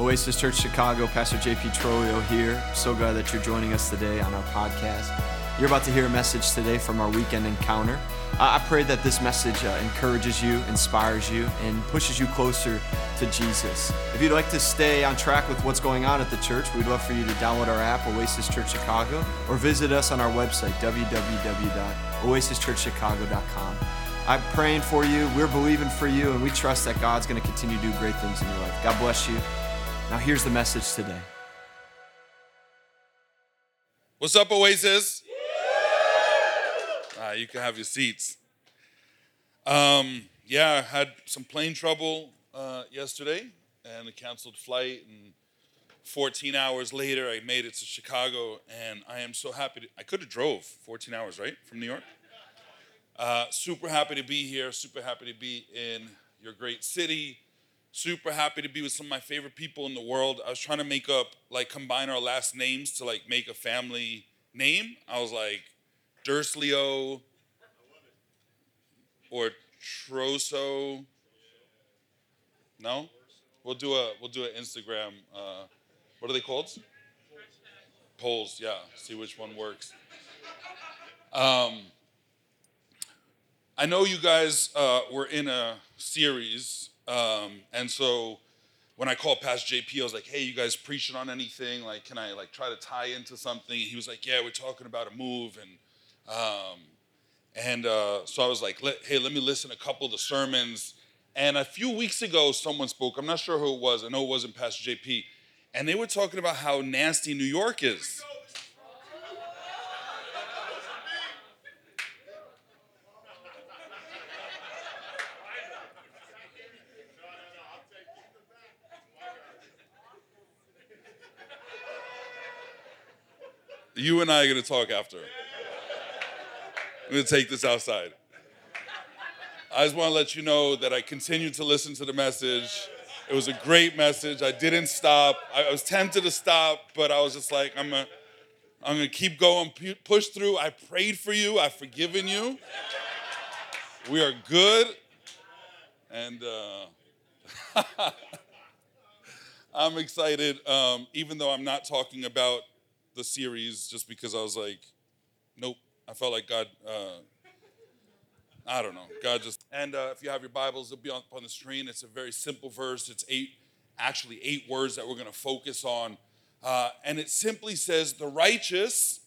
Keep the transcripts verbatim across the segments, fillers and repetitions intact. Oasis Church Chicago, Pastor J P. Trolio here. So glad that you're joining us today on our podcast. You're about to hear a message today from our weekend encounter. I pray that this message uh, encourages you, inspires you, and pushes you closer to Jesus. If you'd like to stay on track with what's going on at the church, we'd love for you to download our app, Oasis Church Chicago, or visit us on our website, w w w dot oasis church chicago dot com. I'm praying for you, we're believing for you, and we trust that God's going to continue to do great things in your life. God bless you. Now here's the message today. What's up, Oasis? Uh, you can have your seats. Um, yeah, I had some plane trouble uh, yesterday and a canceled flight. And fourteen hours later, I made it to Chicago. And I am so happy. To, I could have drove fourteen hours, right, from New York? Uh, super happy to be here. Super happy to be in your great city. Super happy to be with some of my favorite people in the world. I was trying to make up, like, combine our last names to, like, make a family name. I was like, Durslio or Troso? No? We'll do a we'll do an Instagram. Uh, what are they called? Polls. Yeah. See which one works. Um, I know you guys uh, were in a series, um, and so when I called Pastor J P, I was like, "Hey, you guys preaching on anything? Like, can I like try to tie into something?" And he was like, "Yeah, we're talking about a move and." Um, and uh, so I was like, let, hey, let me listen to a couple of the sermons. And a few weeks ago, someone spoke. I'm not sure who it was. I know it wasn't Pastor J P. And they were talking about how nasty New York is. You and I are going to talk after. I'm going to take this outside. I just want to let you know that I continued to listen to the message. It was a great message. I didn't stop. I was tempted to stop, but I was just like, I'm going I'm going to keep going, push through. I prayed for you. I've forgiven you. We are good. And uh, I'm excited, um, even though I'm not talking about the series, just because I was like, nope. I felt like God, uh, I don't know, God just, and uh, if you have your Bibles, it'll be up on the screen. It's a very simple verse. It's eight, actually eight words that we're going to focus on. Uh, and it simply says, the righteous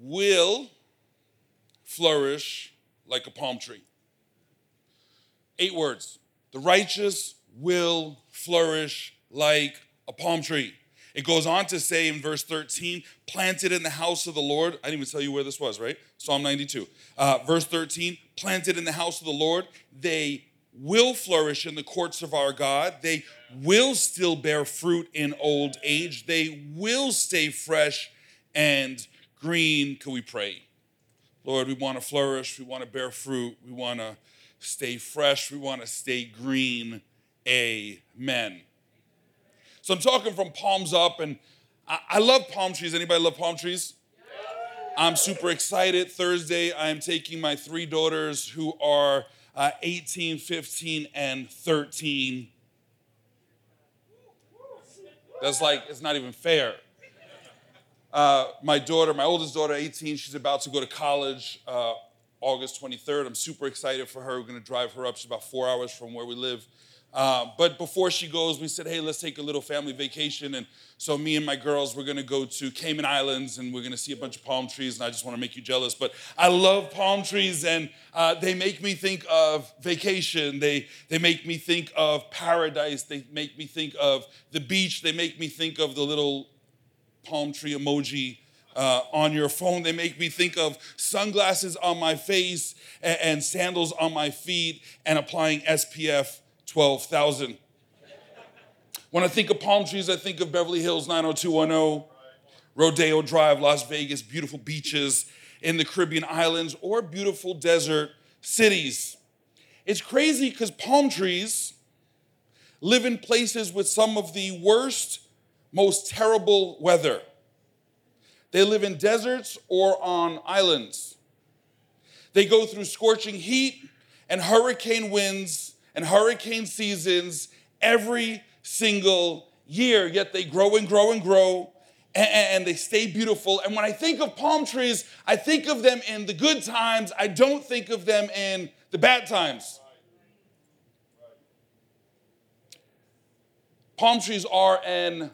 will flourish like a palm tree. Eight words. The righteous will flourish like a palm tree. It goes on to say in verse thirteen, planted in the house of the Lord. I didn't even tell you where this was, right? Psalm ninety-two. Uh, verse thirteen, planted in the house of the Lord. They will flourish in the courts of our God. They will still bear fruit in old age. They will stay fresh and green. Can we pray? Lord, we want to flourish. We want to bear fruit. We want to stay fresh. We want to stay green. Amen. So I'm talking from palms up, and I, I love palm trees. Anybody love palm trees? I'm super excited. Thursday, I am taking my three daughters who are uh, eighteen, fifteen, and thirteen. That's like, it's not even fair. Uh, my daughter, my oldest daughter, eighteen, she's about to go to college uh, August twenty-third. I'm super excited for her. We're going to drive her up. She's about four hours from where we live. Uh, but before she goes, we said, hey, let's take a little family vacation. And so me and my girls, we're going to go to Cayman Islands, and we're going to see a bunch of palm trees. And I just want to make you jealous. But I love palm trees, and uh, they make me think of vacation. They they make me think of paradise. They make me think of the beach. They make me think of the little palm tree emoji uh, on your phone. They make me think of sunglasses on my face and, and sandals on my feet and applying S P F twelve thousand. When I think of palm trees, I think of Beverly Hills nine oh two one oh, Rodeo Drive, Las Vegas, beautiful beaches in the Caribbean islands, or beautiful desert cities. It's crazy because palm trees live in places with some of the worst, most terrible weather. They live in deserts or on islands. They go through scorching heat and hurricane winds and hurricane seasons every single year, yet they grow and grow and grow, and, and they stay beautiful. And when I think of palm trees, I think of them in the good times. I don't think of them in the bad times. Palm trees are an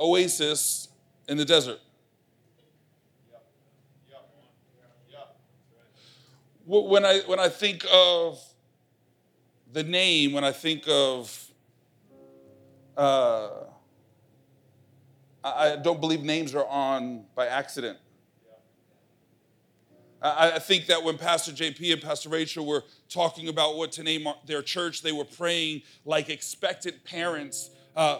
oasis in the desert. When I when I think of the name, when I think of, uh, I don't believe names are on by accident. I, I think that when Pastor J P and Pastor Rachel were talking about what to name their church, they were praying like expectant parents, uh,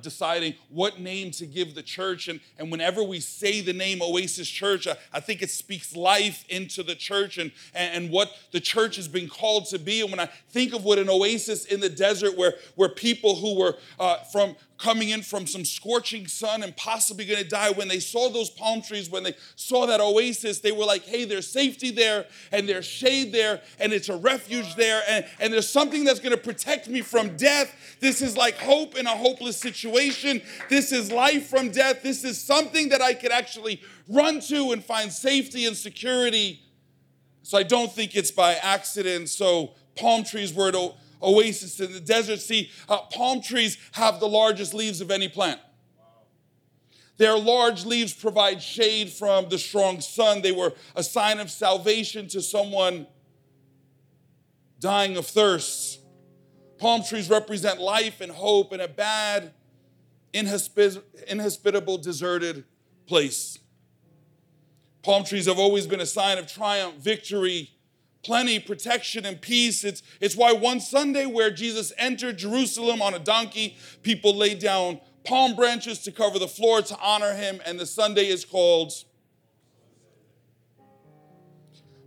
deciding what name to give the church. And, and whenever we say the name Oasis Church, I, I think it speaks life into the church and, and, and what the church has been called to be. And when I think of what an oasis in the desert where, where people who were uh, from coming in from some scorching sun and possibly going to die, when they saw those palm trees, when they saw that oasis, they were like, hey, there's safety there and there's shade there and it's a refuge there and, and there's something that's going to protect me from death. This is like hope in a hopeless situation. situation. This is life from death. This is something that I could actually run to and find safety and security. So I don't think it's by accident. So palm trees were an oasis in the desert. See, uh, palm trees have the largest leaves of any plant. Their large leaves provide shade from the strong sun. They were a sign of salvation to someone dying of thirst. Palm trees represent life and hope in a bad, inhospis- inhospitable, deserted place. Palm trees have always been a sign of triumph, victory, plenty, protection, and peace. It's, it's why one Sunday where Jesus entered Jerusalem on a donkey, people laid down palm branches to cover the floor to honor him, and the Sunday is called.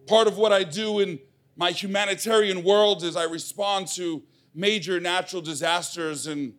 Part of what I do in my humanitarian world is I respond to major natural disasters, and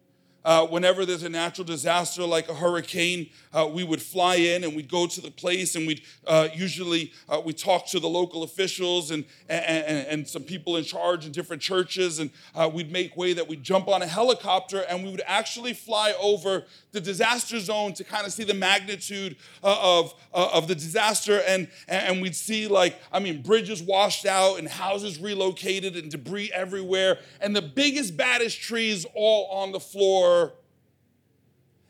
uh, whenever there's a natural disaster like a hurricane, uh, we would fly in and we'd go to the place, and we'd uh, usually uh, we talk to the local officials and, and and some people in charge in different churches, and uh, we'd make way that we'd jump on a helicopter and we would actually fly over the disaster zone to kind of see the magnitude uh, of uh, of the disaster, and and we'd see like I mean bridges washed out and houses relocated and debris everywhere and the biggest, baddest trees all on the floor.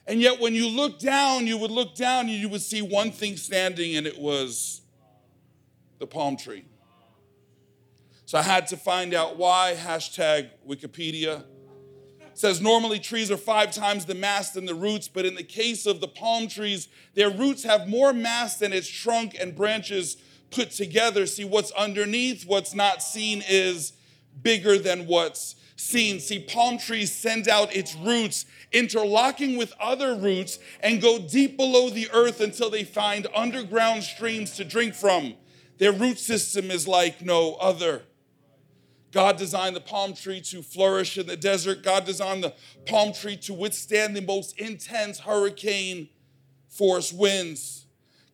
And yet when you look down, you would look down and you would see one thing standing, and it was the palm tree. So I had to find out why. Hashtag Wikipedia. It says normally trees are five times the mass than the roots, but in the case of the palm trees, their roots have more mass than its trunk and branches put together. See, what's underneath, what's not seen, is bigger than what's seen. See, palm trees send out its roots, interlocking with other roots, and go deep below the earth until they find underground streams to drink from. Their root system is like no other. God designed the palm tree to flourish in the desert. God designed the palm tree to withstand the most intense hurricane force winds.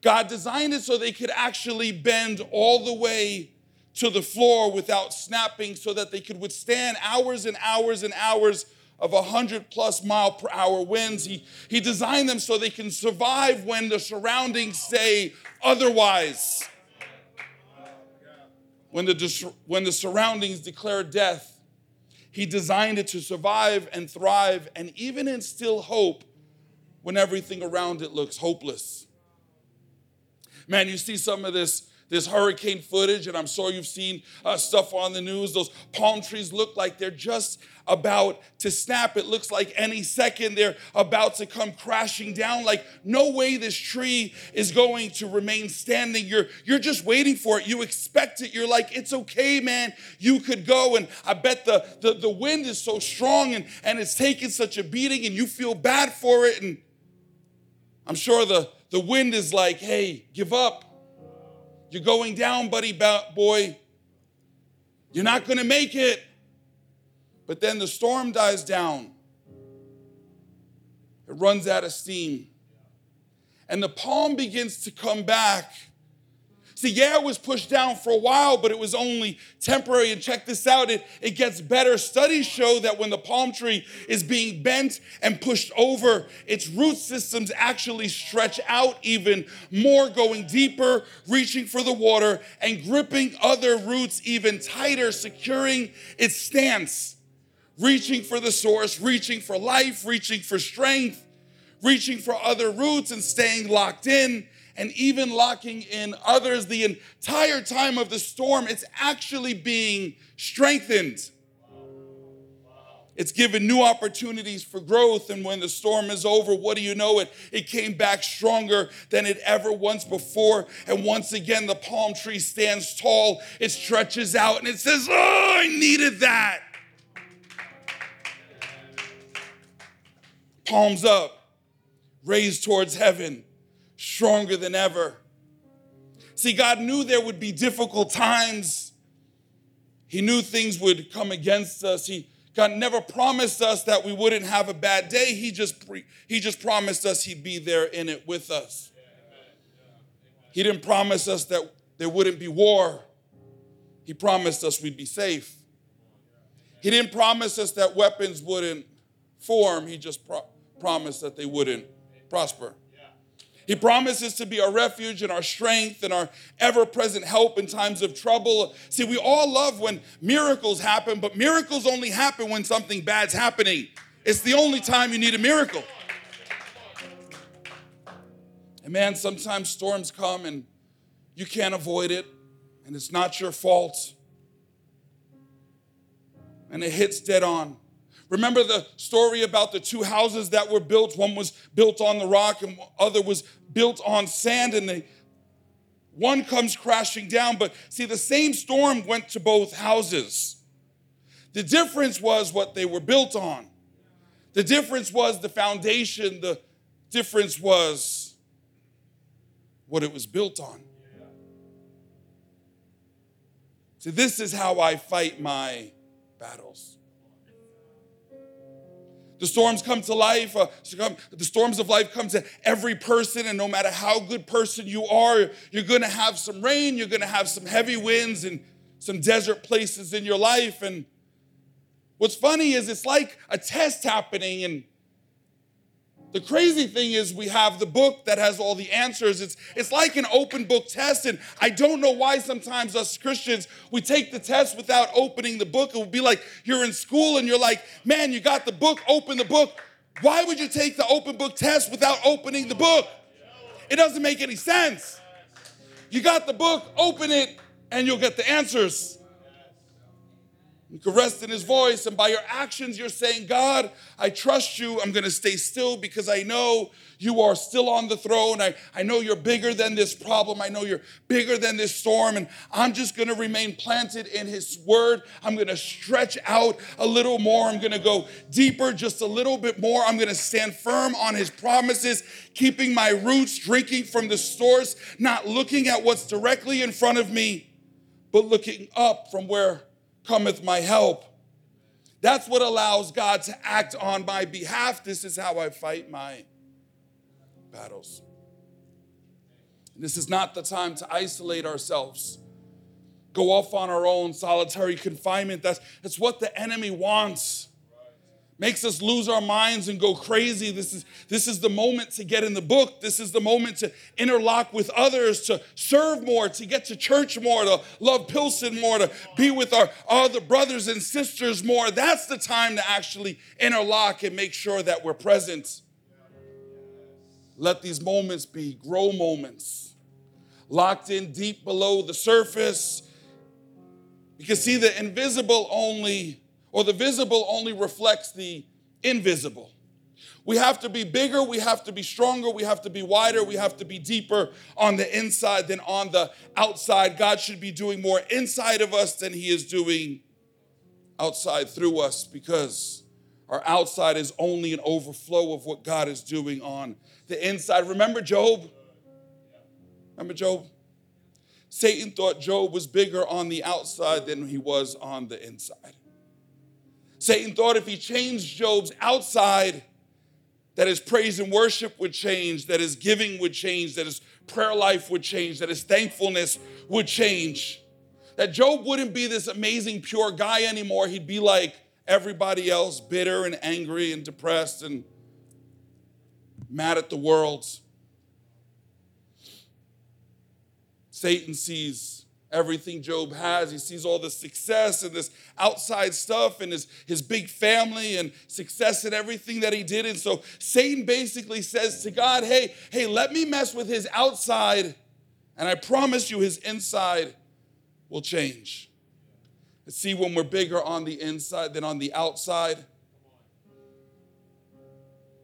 God designed it so they could actually bend all the way to the floor without snapping, so that they could withstand hours and hours and hours of one hundred plus mile per hour winds. He, he designed them so they can survive when the surroundings say otherwise. When the, when the surroundings declare death, he designed it to survive and thrive and even instill hope when everything around it looks hopeless. Man, you see some of this This hurricane footage, and I'm sure you've seen uh, stuff on the news. Those palm trees look like they're just about to snap. It looks like any second they're about to come crashing down. Like, no way this tree is going to remain standing. You're, you're just waiting for it. You expect it. You're like, it's okay, man. You could go. And I bet the, the, the wind is so strong, and, and it's taking such a beating, and you feel bad for it. And I'm sure the, the wind is like, hey, give up. You're going down, buddy boy. You're not going to make it. But then the storm dies down. It runs out of steam. And the palm begins to come back. See, yeah, it was pushed down for a while, but it was only temporary. And check this out, it, it gets better. Studies show that when the palm tree is being bent and pushed over, its root systems actually stretch out even more, going deeper, reaching for the water, and gripping other roots even tighter, securing its stance, reaching for the source, reaching for life, reaching for strength, reaching for other roots and staying locked in, and even locking in others. The entire time of the storm, it's actually being strengthened. Wow. Wow. It's given new opportunities for growth, and when the storm is over, what do you know? It, it came back stronger than it ever once before, and once again, the palm tree stands tall, it stretches out, and it says, oh, I needed that. Palms up, raised towards heaven, stronger than ever. See, God knew there would be difficult times. He knew things would come against us. He, God never promised us that we wouldn't have a bad day. He just, pre, he just promised us he'd be there in it with us. He didn't promise us that there wouldn't be war. He promised us we'd be safe. He didn't promise us that weapons wouldn't form. He just pro- promised that they wouldn't prosper. He promises to be our refuge and our strength and our ever-present help in times of trouble. See, we all love when miracles happen, but miracles only happen when something bad's happening. It's the only time you need a miracle. And man, sometimes storms come and you can't avoid it, and it's not your fault. And it hits dead on. Remember the story about the two houses that were built? One was built on the rock and the other was built on sand, and they, one comes crashing down. But see, the same storm went to both houses. The difference was what they were built on. The difference was the foundation. The difference was what it was built on. See, this is how I fight my battles. The storms come to life. Uh, the storms of life come to every person, and no matter how good person you are, you're going to have some rain, you're going to have some heavy winds and some desert places in your life. And what's funny is it's like a test happening, and the crazy thing is we have the book that has all the answers. It's, it's like an open book test, and I don't know why sometimes us Christians, we take the test without opening the book. It would be like you're in school, and you're like, man, you got the book, open the book. Why would you take the open book test without opening the book? It doesn't make any sense. You got the book, open it, and you'll get the answers. You can rest in his voice, and by your actions, you're saying, God, I trust you. I'm going to stay still because I know you are still on the throne. I, I know you're bigger than this problem. I know you're bigger than this storm, and I'm just going to remain planted in his word. I'm going to stretch out a little more. I'm going to go deeper just a little bit more. I'm going to stand firm on his promises, keeping my roots, drinking from the source, not looking at what's directly in front of me, but looking up from where cometh my help. That's what allows God to act on my behalf. This is how I fight my battles. And this is not the time to isolate ourselves, go off on our own, solitary confinement. That's, that's what the enemy wants. Makes us lose our minds and go crazy. This is, this is the moment to get in the book. This is the moment to interlock with others, to serve more, to get to church more, to love Pilsen more, to be with our other brothers and sisters more. That's the time to actually interlock and make sure that we're present. Let these moments be grow moments, locked in deep below the surface. You can see the invisible only Or the visible only reflects the invisible. We have to be bigger, we have to be stronger, we have to be wider, we have to be deeper on the inside than on the outside. God should be doing more inside of us than he is doing outside through us, because our outside is only an overflow of what God is doing on the inside. Remember Job? Remember Job? Satan thought Job was bigger on the outside than he was on the inside. Satan thought if he changed Job's outside, that his praise and worship would change, that his giving would change, that his prayer life would change, that his thankfulness would change. That Job wouldn't be this amazing, pure guy anymore. He'd be like everybody else, bitter and angry and depressed and mad at the world. Satan sees everything Job has. He sees all this success and this outside stuff and his, his big family and success and everything that he did. And so Satan basically says to God, hey, hey, let me mess with his outside, and I promise you his inside will change. And see, when we're bigger on the inside than on the outside,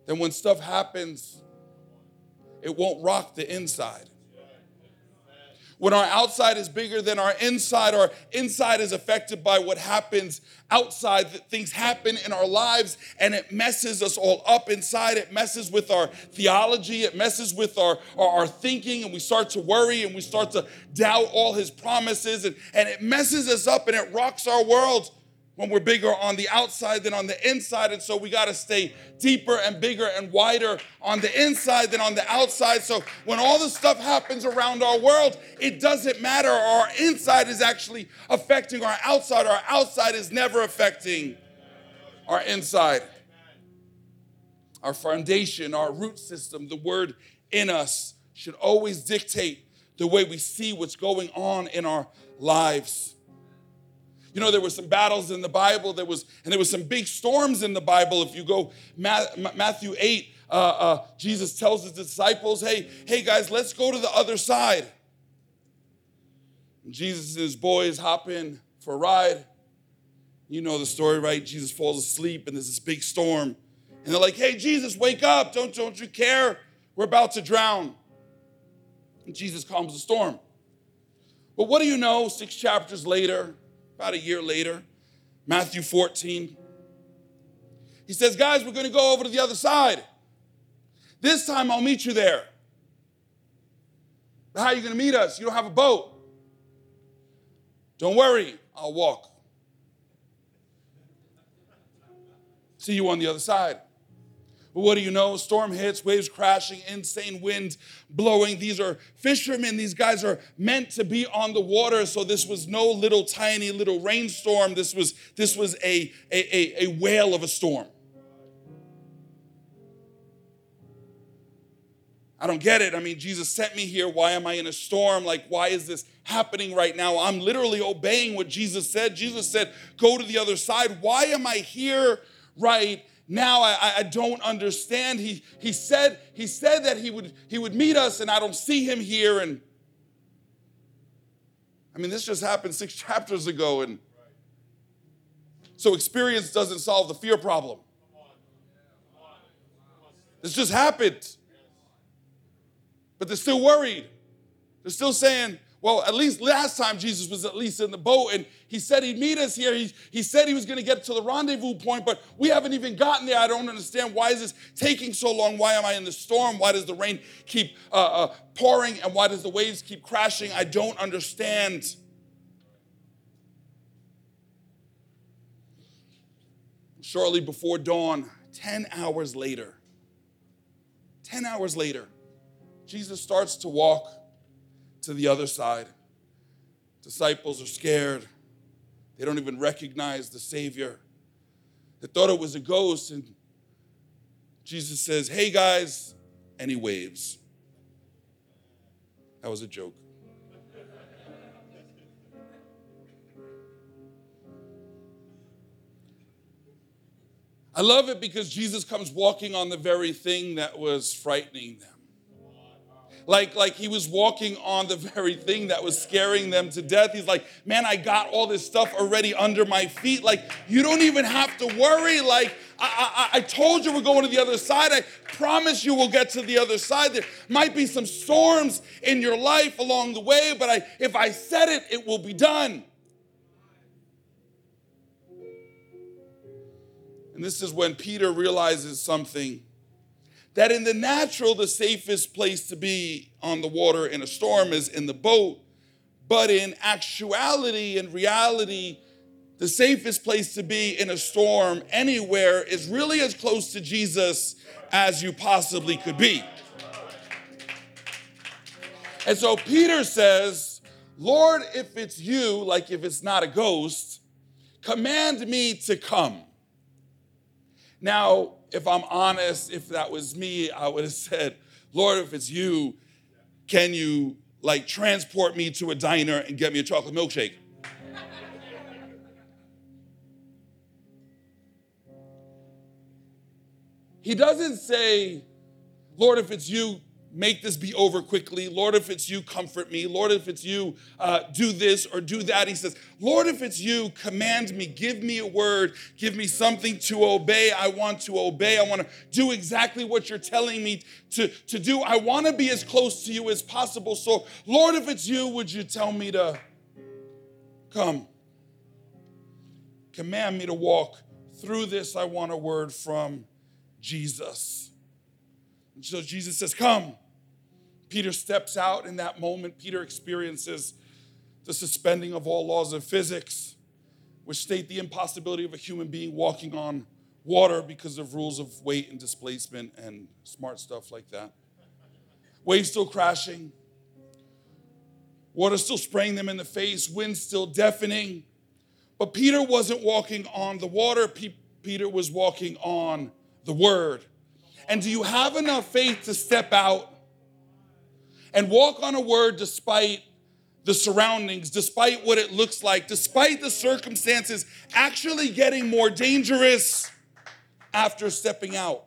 then when stuff happens, it won't rock the inside. When our outside is bigger than our inside, our inside is affected by what happens outside, that things happen in our lives, and it messes us all up inside. It messes with our theology. It messes with our, our, our thinking, and we start to worry, and we start to doubt all his promises, and, and it messes us up, and it rocks our world when we're bigger on the outside than on the inside. And so we got to stay deeper and bigger and wider on the inside than on the outside. So when all this stuff happens around our world, it doesn't matter. Our inside is actually affecting our outside. Our outside is never affecting our inside. Our foundation, our root system, the word in us should always dictate the way we see what's going on in our lives. You know, there were some battles in the Bible. There was, and there was some big storms in the Bible. If you go Ma- Matthew eight, uh, uh, Jesus tells his disciples, hey, hey guys, let's go to the other side. And Jesus and his boys hop in for a ride. You know the story, right? Jesus falls asleep and there's this big storm. And they're like, hey, Jesus, wake up. Don't, don't you care? We're about to drown. And Jesus calms the storm. But what do you know, six chapters later, about a year later, Matthew fourteen, he says, guys, we're going to go over to the other side. This time I'll meet you there. But how are you going to meet us? You don't have a boat. Don't worry, I'll walk. See you on the other side. But what do you know? Storm hits, waves crashing, insane wind blowing. These are fishermen. These guys are meant to be on the water. So this was no little tiny little rainstorm. This was, this was a, a, a, a whale of a storm. I don't get it. I mean, Jesus sent me here. Why am I in a storm? Like, why is this happening right now? I'm literally obeying what Jesus said. Jesus said, go to the other side. Why am I here right now? Now I, I don't understand. He, he, said, he said that he would, he would meet us, and I don't see him here. And I mean, this just happened six chapters ago. And so experience doesn't solve the fear problem. This just happened. But they're still worried. They're still saying, well, at least last time Jesus was at least in the boat, and he said he'd meet us here. He, he said he was going to get to the rendezvous point, but we haven't even gotten there. I don't understand. Why is this taking so long? Why am I in the storm? Why does the rain keep uh, uh, pouring, and why does the waves keep crashing? I don't understand. Shortly before dawn, ten hours later, ten hours later, Jesus starts to walk to the other side. Disciples are scared. They don't even recognize the Savior. They thought it was a ghost, and Jesus says, hey guys, and he waves. That was a joke. I love it because Jesus comes walking on the very thing that was frightening them. Like, like he was walking on the very thing that was scaring them to death. He's like, man, I got all this stuff already under my feet. Like, you don't even have to worry. Like, I, I, I told you we're going to the other side. I promise you we'll get to the other side. There might be some storms in your life along the way, but I, if I said it, it will be done. And this is when Peter realizes something. That in the natural, the safest place to be on the water in a storm is in the boat. But in actuality and reality, The safest place to be in a storm anywhere is really as close to Jesus as you possibly could be. And so Peter says, Lord, if it's you, like if it's not a ghost, command me to come. Now, if I'm honest, if that was me, I would have said, Lord, if it's you, can you like transport me to a diner and get me a chocolate milkshake? He doesn't say, Lord, if it's you, make this be over quickly. Lord, if it's you, comfort me. Lord, if it's you, uh, do this or do that. He says, Lord, if it's you, command me. Give me a word. Give me something to obey. I want to obey. I want to do exactly what you're telling me to, to do. I want to be as close to you as possible. So, Lord, if it's you, would you tell me to come? Command me to walk through this. I want a word from Jesus. And so Jesus says, come. Peter steps out in that moment. Peter experiences the suspending of all laws of physics, which state the impossibility of a human being walking on water because of rules of weight and displacement and smart stuff like that. Waves still crashing. Water still spraying them in the face. Wind still deafening. But Peter wasn't walking on the water. Pe- Peter was walking on the Word. And do you have enough faith to step out and walk on a word despite the surroundings, despite what it looks like, despite the circumstances actually getting more dangerous after stepping out?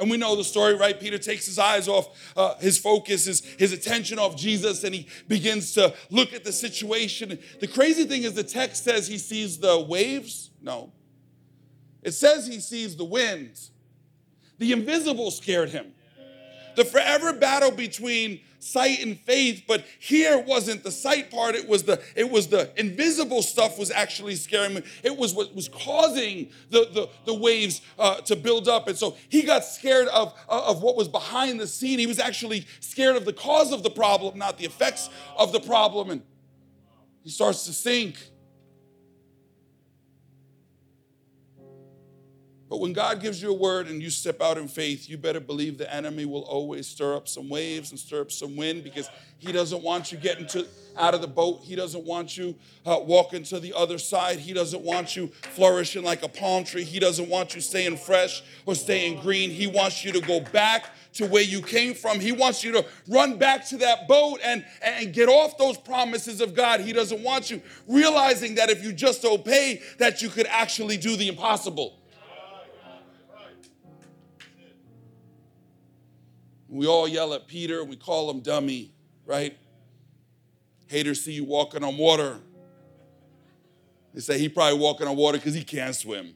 And we know the story, right? Peter takes his eyes off, uh, his focus, his, his attention off Jesus, and he begins to look at the situation. The crazy thing is the text says he sees the waves. No. It says he sees the wind. The invisible scared him. The forever battle between sight and faith, but here wasn't the sight part. It was the, it was the invisible stuff was actually scaring him. It was what was causing the, the, the waves uh, to build up. And so he got scared of, of what was behind the scene. He was actually scared of the cause of the problem, not the effects of the problem. And he starts to sink. But when God gives you a word and you step out in faith, you better believe the enemy will always stir up some waves and stir up some wind because he doesn't want you getting to, out of the boat. He doesn't want you uh, walking to the other side. He doesn't want you flourishing like a palm tree. He doesn't want you staying fresh or staying green. He wants you to go back to where you came from. He wants you to run back to that boat and, and get off those promises of God. He doesn't want you realizing that if you just obey, that you could actually do the impossible. We all yell at Peter and we call him dummy, right? Haters see you walking on water. They say he probably walking on water because he can't swim.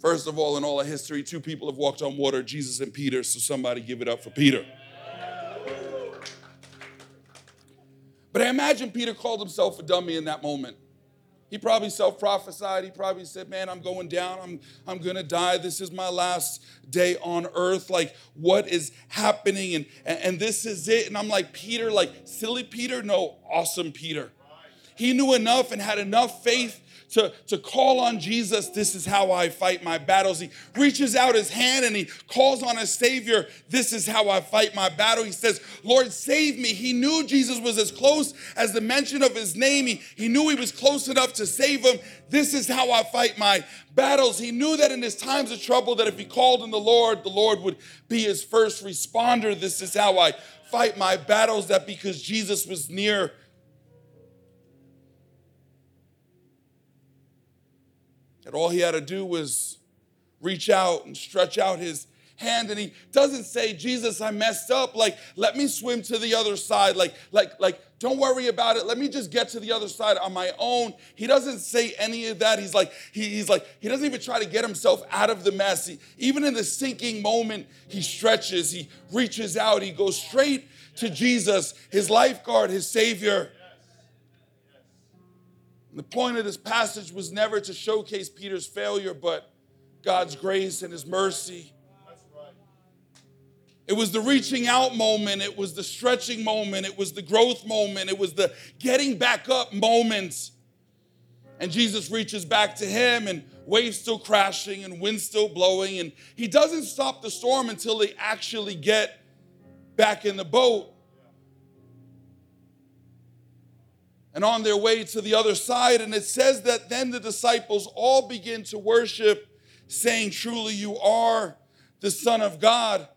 First of all, in all of history, two people have walked on water, Jesus and Peter, so somebody give it up for Peter. But I imagine Peter called himself a dummy in that moment. He probably self-prophesied. He probably said, man, I'm going down. I'm, I'm going to die. This is my last day on earth. Like, what is happening? And, and, and this is it. And I'm like, Peter, like, silly Peter? No, awesome Peter. He knew enough and had enough faith to, to call on Jesus. This is how I fight my battles. He reaches out his hand and he calls on his Savior. This is how I fight my battle. He says, Lord, save me. He knew Jesus was as close as the mention of his name. He, he knew he was close enough to save him. This is how I fight my battles. He knew that in his times of trouble, that if he called on the Lord, the Lord would be his first responder. This is how I fight my battles, that because Jesus was near, and all he had to do was reach out and stretch out his hand. And he doesn't say, Jesus, I messed up. Like, let me swim to the other side. Like, like, like, don't worry about it. Let me just get to the other side on my own. He doesn't say any of that. He's like, he, he's like, he doesn't even try to get himself out of the mess. He, even in the sinking moment, he stretches, he reaches out, he goes straight to Jesus, his lifeguard, his Savior. The point of this passage was never to showcase Peter's failure, but God's grace and his mercy. That's right. It was the reaching out moment. It was the stretching moment. It was the growth moment. It was the getting back up moment. And Jesus reaches back to him, and waves still crashing and wind still blowing. And he doesn't stop the storm until they actually get back in the boat. And on their way to the other side, and it says that then the disciples all begin to worship, saying, "Truly you are the Son of God."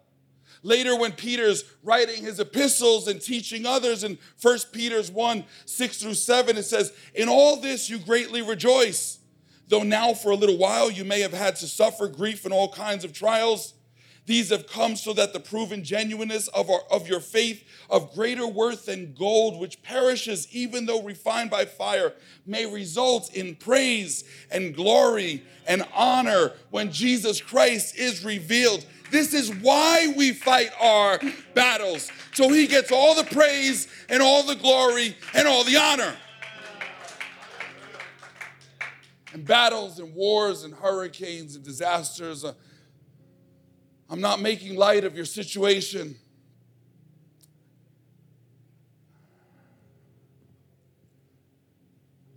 Later, when Peter's writing his epistles and teaching others in First Peter one, six through seven, it says, "In all this you greatly rejoice, though now for a little while you may have had to suffer grief and all kinds of trials. These have come so that the proven genuineness of, our, of your faith, of greater worth than gold, which perishes even though refined by fire, may result in praise and glory and honor when Jesus Christ is revealed." This is why we fight our battles, so he gets all the praise and all the glory and all the honor. And battles and wars and hurricanes and disasters. Uh, I'm not making light of your situation.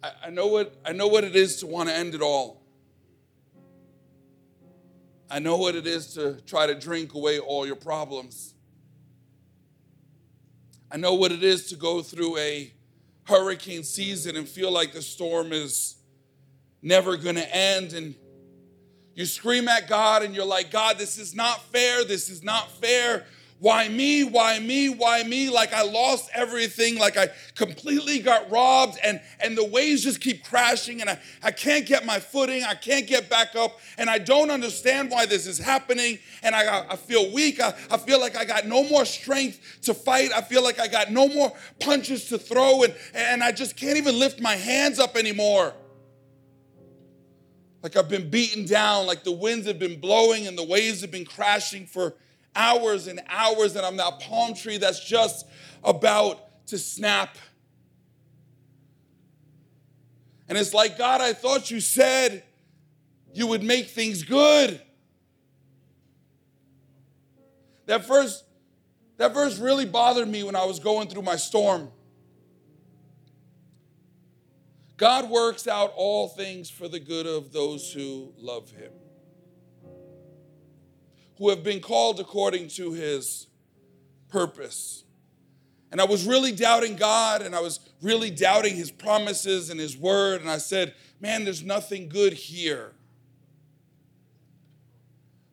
I, I know what I know what it is to want to end it all. I know what it is to try to drink away all your problems. I know what it is to go through a hurricane season and feel like the storm is never going to end. And you scream at God and you're like, "God, this is not fair. This is not fair. Why me? Why me? Why me? Like I lost everything. Like I completely got robbed, and, and the waves just keep crashing, and I, I can't get my footing. I can't get back up, and I don't understand why this is happening, and I, I feel weak. I, I feel like I got no more strength to fight. I feel like I got no more punches to throw, and, and I just can't even lift my hands up anymore. Like I've been beaten down, like the winds have been blowing and the waves have been crashing for hours and hours, and I'm that palm tree that's just about to snap." And it's like, "God, I thought you said you would make things good." That verse, that verse really bothered me when I was going through my storm. God works out all things for the good of those who love him, who have been called according to his purpose. And I was really doubting God, and I was really doubting his promises and his word, and I said, "Man, there's nothing good here."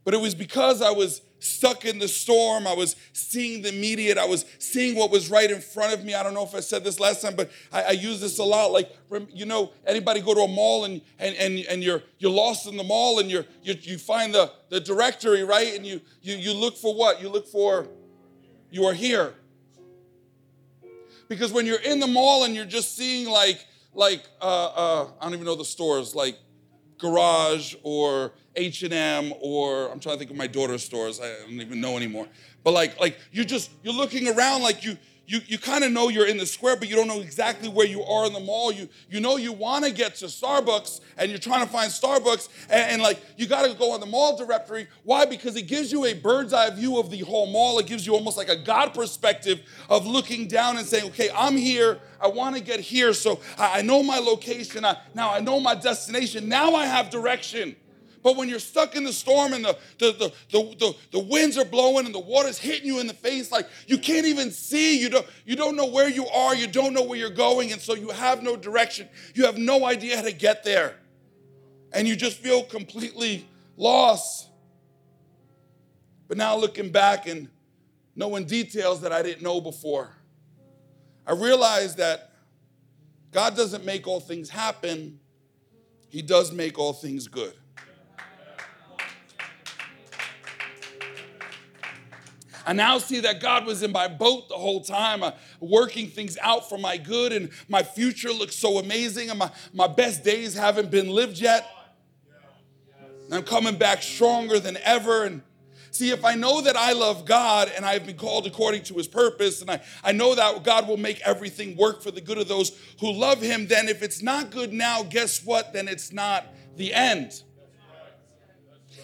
But it was because I was stuck in the storm. I was seeing the immediate. I was seeing what was right in front of me. I don't know if I said this last time, but I, I use this a lot. Like, you know, anybody go to a mall and and and, and you're you're lost in the mall, and you're, you you find the, the directory, right? And you you you look for what? You look for, "You are here." Because when you're in the mall and you're just seeing like like uh, uh, I don't even know the stores, like Garage or H and M, or I'm trying to think of my daughter's stores. I don't even know anymore. But like, like you just, you're looking around like you, you, you kind of know you're in the square, but you don't know exactly where you are in the mall. You, you know you want to get to Starbucks, and you're trying to find Starbucks, and, and like you got to go on the mall directory. Why? Because it gives you a bird's eye view of the whole mall. It gives you almost like a God perspective of looking down and saying, "Okay, I'm here. I want to get here. So I, I know my location. I, now I know my destination. Now I have direction." But when you're stuck in the storm and the, the the the the the winds are blowing and the water's hitting you in the face, like you can't even see. You don't you don't know where you are. You don't know where you're going, and so you have no direction. You have no idea how to get there, and you just feel completely lost. But now looking back and knowing details that I didn't know before, I realized that God doesn't make all things happen. He does make all things good. I now see that God was in my boat the whole time, uh, working things out for my good, and my future looks so amazing, and my, my best days haven't been lived yet. And I'm coming back stronger than ever. And see, if I know that I love God and I've been called according to his purpose, and I, I know that God will make everything work for the good of those who love him, then if it's not good now, guess what? Then it's not the end.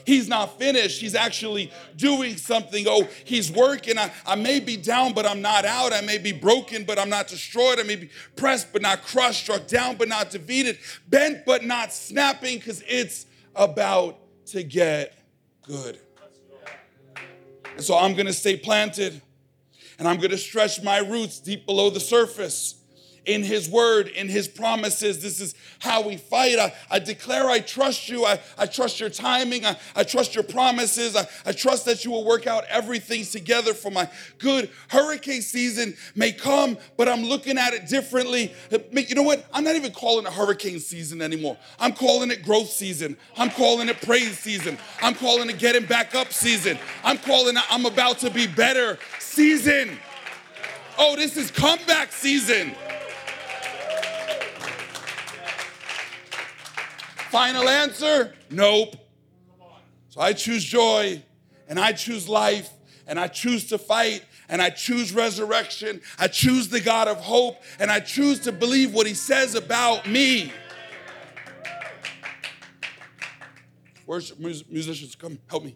he's not finished. He's actually doing something. Oh, he's working. I, I may be down, but I'm not out. I may be broken, but I'm not destroyed. I may be pressed, but not crushed. Struck down, but not defeated. Bent, but not snapping, because it's about to get good. And so I'm going to stay planted, and I'm going to stretch my roots deep below the surface. In his word, in his promises, this is how we fight. I, I declare I trust you. I, I trust your timing. I, I trust your promises. I, I trust that you will work out everything together for my good. Hurricane season may come, but I'm looking at it differently. You know what? I'm not even calling it hurricane season anymore. I'm calling it growth season. I'm calling it praise season. I'm calling it getting back up season. I'm calling it I'm about to be better season. Oh, this is comeback season. Final answer? Nope. So I choose joy, and I choose life, and I choose to fight, and I choose resurrection. I choose the God of hope, and I choose to believe what he says about me. Worship musicians, come help me.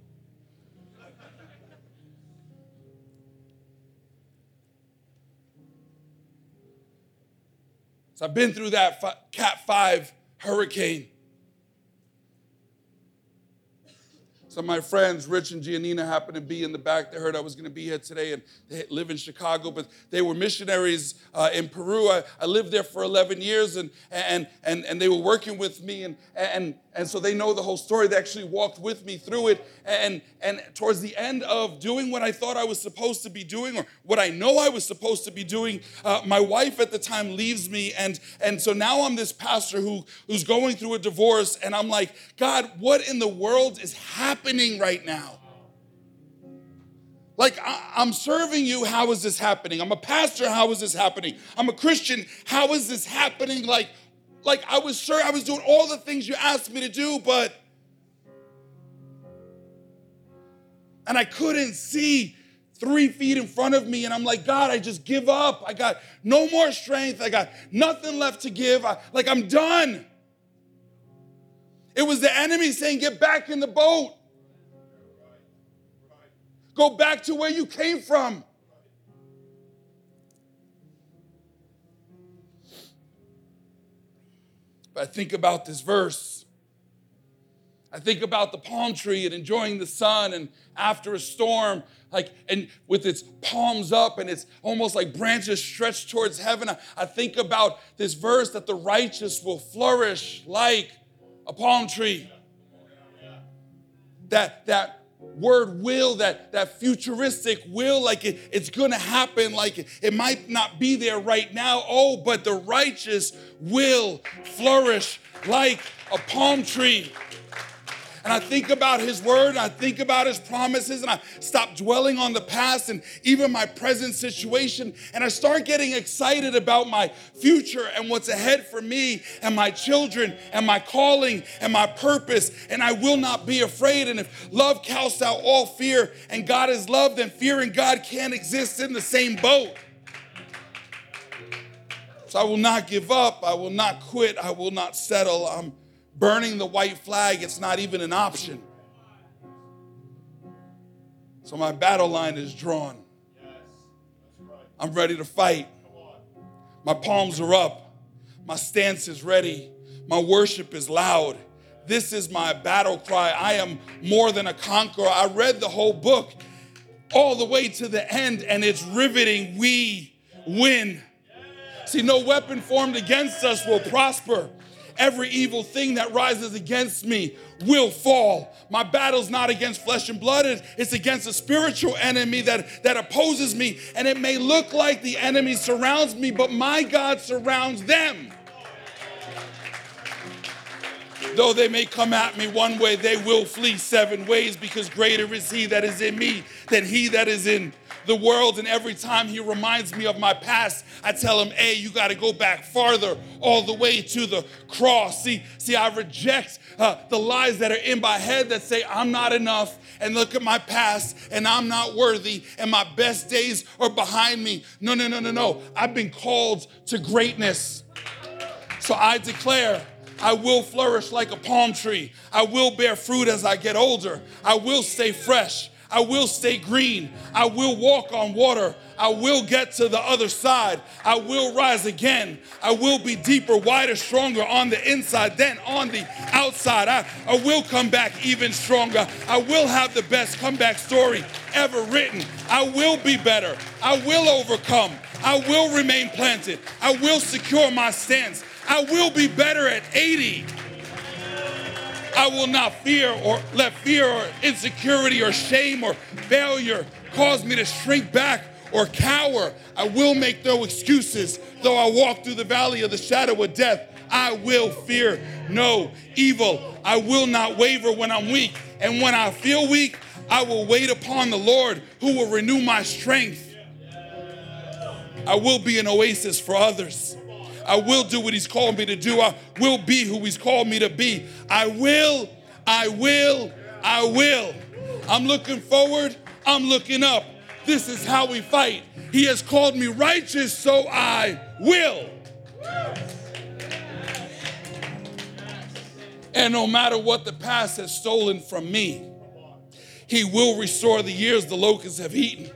So I've been through that fi- Cat five hurricane. Some of my friends, Rich and Giannina, happened to be in the back. They heard I was going to be here today, and they live in Chicago, but they were missionaries uh, in Peru. I, I lived there for eleven years, and and and and they were working with me, and and and so they know the whole story. They actually walked with me through it, and and towards the end of doing what I thought I was supposed to be doing, or what I know I was supposed to be doing, uh, my wife at the time leaves me, and and so now I'm this pastor who who's going through a divorce, and I'm like, God, what in the world is happening? happening right now? Like, I, I'm serving you. How is this happening? I'm a pastor. How is this happening? I'm a Christian. How is this happening? Like, like I was sure I was doing all the things you asked me to do, but, and I couldn't see three feet in front of me, and I'm like, God, I just give up. I got no more strength. I got nothing left to give. I, like, I'm done. It was the enemy saying, get back in the boat. Go back to where you came from. But I think about this verse. I think about the palm tree and enjoying the sun, and after a storm, like, and with its palms up and its almost like branches stretched towards heaven. I, I think about this verse that the righteous will flourish like a palm tree. That, that, word will, that, that futuristic will, like it, it's going to happen, like it, it might not be there right now. Oh, but the righteous will flourish like a palm tree. And I think about his word, and I think about his promises, and I stop dwelling on the past and even my present situation, and I start getting excited about my future and what's ahead for me and my children and my calling and my purpose, and I will not be afraid. And if love casts out all fear and God is love, then fear and God can't exist in the same boat. So I will not give up. I will not quit. I will not settle. I'm burning the white flag, it's not even an option. So my battle line is drawn. Yes, that's right. I'm ready to fight. My palms are up. My stance is ready. My worship is loud. This is my battle cry. I am more than a conqueror. I read the whole book all the way to the end, and it's riveting. We win. See, no weapon formed against us will prosper. Every evil thing that rises against me will fall. My battle's not against flesh and blood. It's against a spiritual enemy that, that opposes me. And it may look like the enemy surrounds me, but my God surrounds them. Though they may come at me one way, they will flee seven ways, because greater is he that is in me than he that is in the world. And every time he reminds me of my past, I tell him, hey, you got to go back farther, all the way to the cross. See, see, I reject uh, the lies that are in my head that say I'm not enough, and look at my past, and I'm not worthy, and my best days are behind me. No, no, no, no, no. I've been called to greatness. So I declare I will flourish like a palm tree. I will bear fruit as I get older. I will stay fresh. I will stay green. I will walk on water. I will get to the other side. I will rise again. I will be deeper, wider, stronger on the inside than on the outside. I, I will come back even stronger. I will have the best comeback story ever written. I will be better. I will overcome. I will remain planted. I will secure my stance. I will be better at eighty. I will not fear or let fear or insecurity or shame or failure cause me to shrink back or cower. I will make no excuses. Though I walk through the valley of the shadow of death, I will fear no evil. I will not waver when I'm weak. And when I feel weak, I will wait upon the Lord, who will renew my strength. I will be an oasis for others. I will do what he's called me to do. I will be who he's called me to be. I will, I will, I will. I'm looking forward. I'm looking up. This is how we fight. He has called me righteous, so I will. And no matter what the past has stolen from me, he will restore the years the locusts have eaten.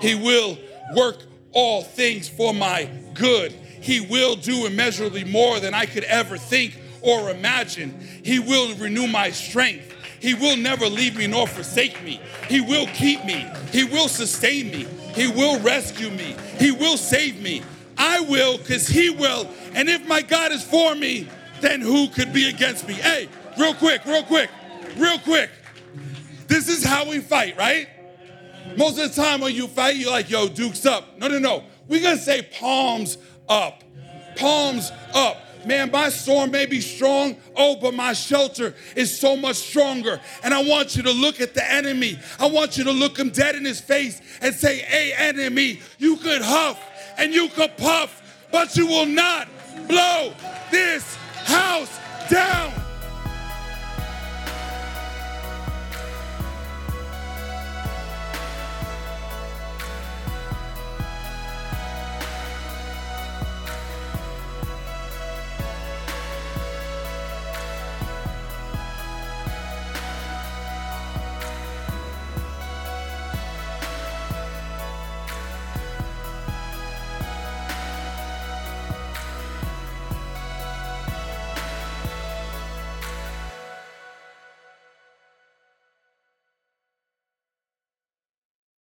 He will work all things for my good. He will do immeasurably more than I could ever think or imagine. He will renew my strength. He will never leave me nor forsake me. He will keep me. He will sustain me. He will rescue me. He will save me. I will, because he will. And if my God is for me, then who could be against me? Hey, real quick, real quick, real quick. This is how we fight, right? Most of the time when you fight, you're like, yo, Duke's up. No, no, no. We're going to say palms up. Palms up. Man, my storm may be strong, oh, but my shelter is so much stronger. And I want you to look at the enemy. I want you to look him dead in his face and say, hey, enemy, you could huff and you could puff, but you will not blow this house down.